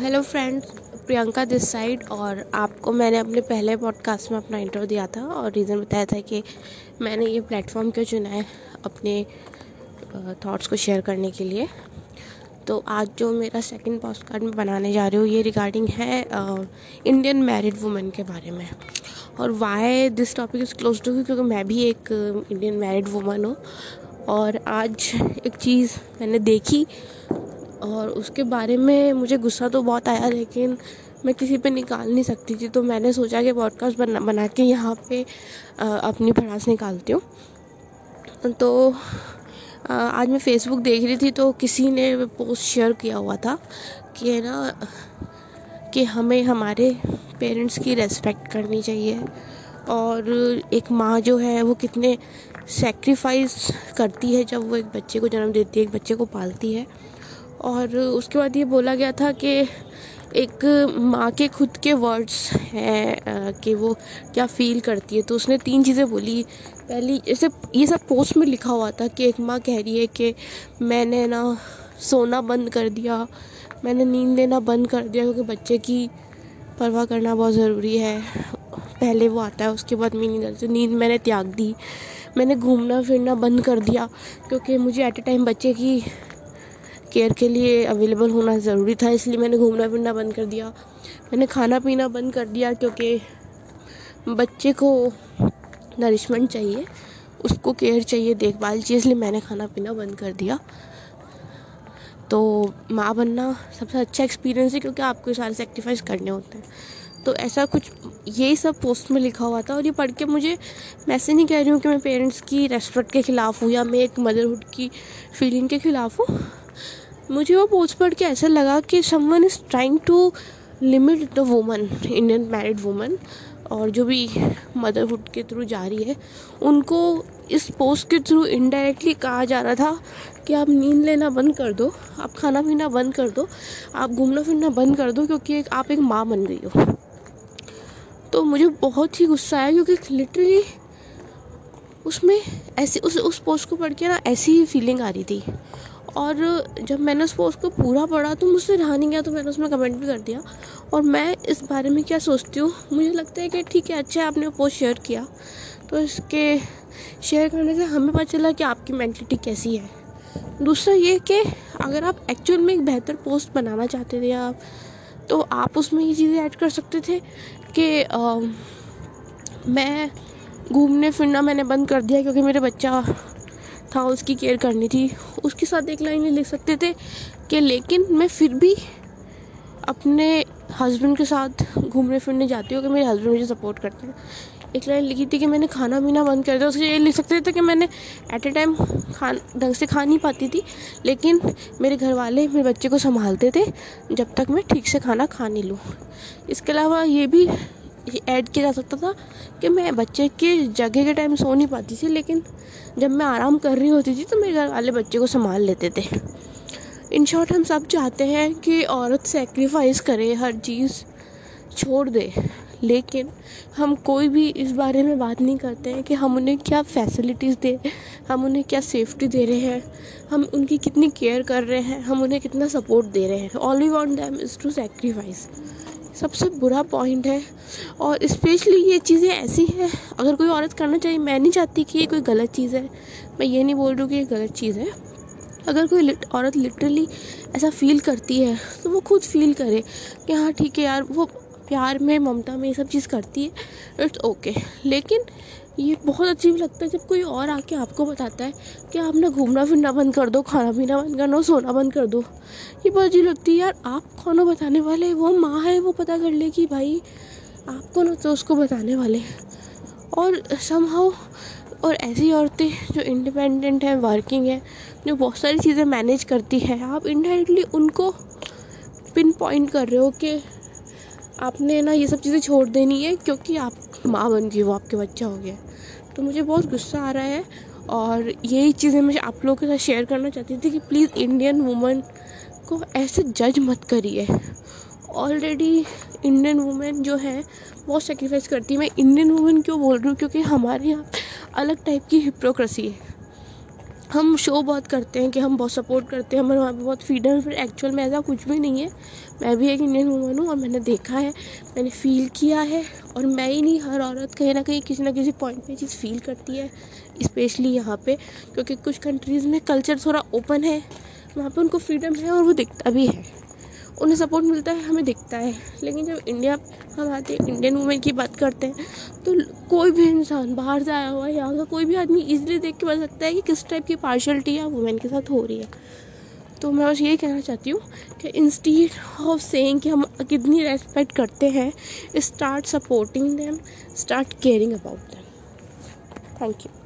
Hello friends, Priyanka this side. और आपको मैंने अपने पहले पॉडकास्ट में अपना इंट्रो दिया था और रीज़न बताया था कि मैंने ये प्लेटफॉर्म क्यों चुना है अपने थॉट्स को शेयर करने के लिए। तो आज जो मेरा सेकंड पॉडकास्ट में बनाने जा रही हूँ ये रिगार्डिंग है इंडियन मैरिड वुमेन के बारे में। और why this topic is close to, क्योंकि मैं भी एक इंडियन मैरिड वुमेन हूँ। और आज एक चीज़ मैंने देखी और उसके बारे में मुझे गुस्सा तो बहुत आया, लेकिन मैं किसी पे निकाल नहीं सकती थी। तो मैंने सोचा कि पॉडकास्ट बना के यहाँ पे अपनी भड़ास निकालती हूँ। तो आज मैं फेसबुक देख रही थी तो किसी ने पोस्ट शेयर किया हुआ था कि है ना कि हमें हमारे पेरेंट्स की रेस्पेक्ट करनी चाहिए और एक माँ जो है वो कितने सैक्रिफाइस करती है जब वो एक बच्चे को जन्म देती है, एक बच्चे को पालती है। और उसके बाद ये बोला गया था कि एक माँ के खुद के वर्ड्स हैं कि वो क्या फ़ील करती है। तो उसने तीन चीज़ें बोली। पहली, जैसे ये सब पोस्ट में लिखा हुआ था कि एक माँ कह रही है कि मैंने ना सोना बंद कर दिया, मैंने नींद लेना बंद कर दिया क्योंकि बच्चे की परवाह करना बहुत ज़रूरी है, पहले वो आता है उसके बाद मैं नींद आती, नींद मैंने त्याग दी, मैंने घूमना फिरना बंद कर दिया क्योंकि मुझे एट ए टाइम बच्चे की केयर के लिए अवेलेबल होना ज़रूरी था, इसलिए मैंने घूमना फिरना बंद कर दिया, मैंने खाना पीना बंद कर दिया क्योंकि बच्चे को नरिशमेंट चाहिए, उसको केयर चाहिए, देखभाल चाहिए, इसलिए मैंने खाना पीना बंद कर दिया। तो माँ बनना सबसे अच्छा एक्सपीरियंस है क्योंकि आपको सारे सेक्रीफाइस करने होते हैं। तो ऐसा कुछ ये सब पोस्ट में लिखा हुआ था और ये पढ़ के मुझे, मैं ऐसे नहीं कह रही हूँ कि मैं पेरेंट्स की रेस्पेक्ट के ख़िलाफ़ हूँ या मैं एक मदरहुड की फीलिंग के ख़िलाफ़ हूँ। मुझे वो पोस्ट पढ़ के ऐसा लगा कि someone is trying to limit the woman, Indian married woman, और जो भी मदरहुड के थ्रू जा रही है उनको इस पोस्ट के थ्रू इनडायरेक्टली कहा जा रहा था कि आप नींद लेना बंद कर दो, आप खाना पीना बंद कर दो, आप घूमना फिरना बंद कर दो क्योंकि आप एक माँ बन गई हो। तो मुझे बहुत ही गुस्सा आया क्योंकि लिटरली उसमें ऐसी उस पोस्ट को पढ़ के ना ऐसी ही फीलिंग आ रही थी। और जब मैंने उस पोस्ट को पूरा पढ़ा तो मुझसे रहा नहीं गया, तो मैंने उसमें कमेंट भी कर दिया। और मैं इस बारे में क्या सोचती हूँ, मुझे लगता है कि ठीक है, अच्छा है आपने वो पोस्ट शेयर किया, तो इसके शेयर करने से हमें पता चला कि आपकी मेंटलिटी कैसी है। दूसरा ये कि अगर आप एक्चुअल में एक बेहतर पोस्ट बनाना चाहते थे आप, तो आप उसमें ये चीज़ें ऐड कर सकते थे कि मैं घूमने फिरना मैंने बंद कर दिया क्योंकि मेरे बच्चा था, उसकी केयर करनी थी। उसके साथ एक लाइन लिख सकते थे कि लेकिन मैं फिर भी अपने हस्बैंड के साथ घूमने फिरने जाती हूँ कि मेरे हस्बैंड मुझे सपोर्ट करते हैं। एक लाइन लिखी थी कि मैंने खाना पीना बंद कर दिया, उसके ये लिख सकते थे कि मैंने एट ए टाइम ढंग से खा नहीं पाती थी लेकिन मेरे घर वाले मेरे बच्चे को संभालते थे जब तक मैं ठीक से खाना खा नहीं लूँ। इसके अलावा ये भी ऐड किया जा सकता था कि मैं बच्चे के जगह के टाइम सो नहीं पाती थी लेकिन जब मैं आराम कर रही होती थी तो मेरे घर वाले बच्चे को संभाल लेते थे। इन शॉर्ट, हम सब चाहते हैं कि औरत सैक्रिफाइस करे, हर चीज़ छोड़ दे, लेकिन हम कोई भी इस बारे में बात नहीं करते हैं कि हम उन्हें क्या फैसिलिटीज़ दे, हम उन्हें क्या सेफ्टी दे रहे हैं, हम उनकी कितनी केयर कर रहे हैं, हम उन्हें कितना सपोर्ट दे रहे हैं। All we want them is to sacrifice, सबसे बुरा पॉइंट है। और स्पेशली ये चीज़ें ऐसी हैं, अगर कोई औरत करना चाहिए, मैं नहीं चाहती कि ये कोई गलत चीज़ है, मैं ये नहीं बोल रही हूँ कि ये गलत चीज़ है। अगर कोई औरत लिटरली ऐसा फील करती है तो वो खुद फील करे कि हाँ ठीक है यार, वो प्यार में, ममता में ये सब चीज़ करती है, इट्स ओके। लेकिन ये बहुत अजीब लगता है जब कोई और आके आपको बताता है कि आप ना घूमना फिरना बंद कर दो, खाना पीना बंद करना, सोना बंद कर दो। ये बहुत अजीब लगती है यार, आप कौन हो बताने वाले, वो माँ है, वो पता कर ले कि भाई आप कौन हो तो उसको बताने वाले। और समहाउ, और ऐसी औरतें जो इंडिपेंडेंट हैं, वर्किंग हैं, जो बहुत सारी चीज़ें मैनेज करती है, आप इनडायरेक्टली उनको पिन पॉइंट कर रहे हो कि आपने ना ये सब चीज़ें छोड़ देनी है क्योंकि आप माँ बन गई हो, आपके बच्चा हो गया। तो मुझे बहुत गुस्सा आ रहा है और यही चीज़ें मैं आप लोगों के साथ शेयर करना चाहती थी कि प्लीज़ इंडियन वुमेन को ऐसे जज मत करिए। ऑलरेडी इंडियन वुमेन जो है बहुत सेक्रीफाइस करती है। मैं इंडियन वुमेन क्यों बोल रही हूँ, क्योंकि हमारे यहाँ अलग टाइप की हिपोक्रेसी है। हम शो बहुत करते हैं कि हम बहुत सपोर्ट करते हैं, हमारे वहाँ पर बहुत फ्रीडम है, फिर एक्चुअल में ऐसा कुछ भी नहीं है। मैं भी एक इंडियन वुमन हूँ और मैंने देखा है, मैंने फ़ील किया है, और मैं ही नहीं, हर औरत कहीं ना किसी पॉइंट पे चीज़ फ़ील करती है, स्पेशली यहाँ पे, क्योंकि कुछ कंट्रीज़ में कल्चर थोड़ा ओपन है, वहाँ पर उनको फ्रीडम है और वो दिखता भी है, उन्हें सपोर्ट मिलता है, हमें दिखता है। लेकिन जब इंडिया हम आते हैं, इंडियन वुमेन की बात करते हैं, तो कोई भी इंसान बाहर से आया हुआ है, यहाँ का कोई भी आदमी इजीली देख के बता सकता है कि किस टाइप की पार्शलिटी या वुमेन के साथ हो रही है। तो मैं बस यही कहना चाहती हूँ कि इंस्टीड ऑफ सेइंग कि हम कितनी रेस्पेक्ट करते हैं, start supporting them, start caring about them. Thank you.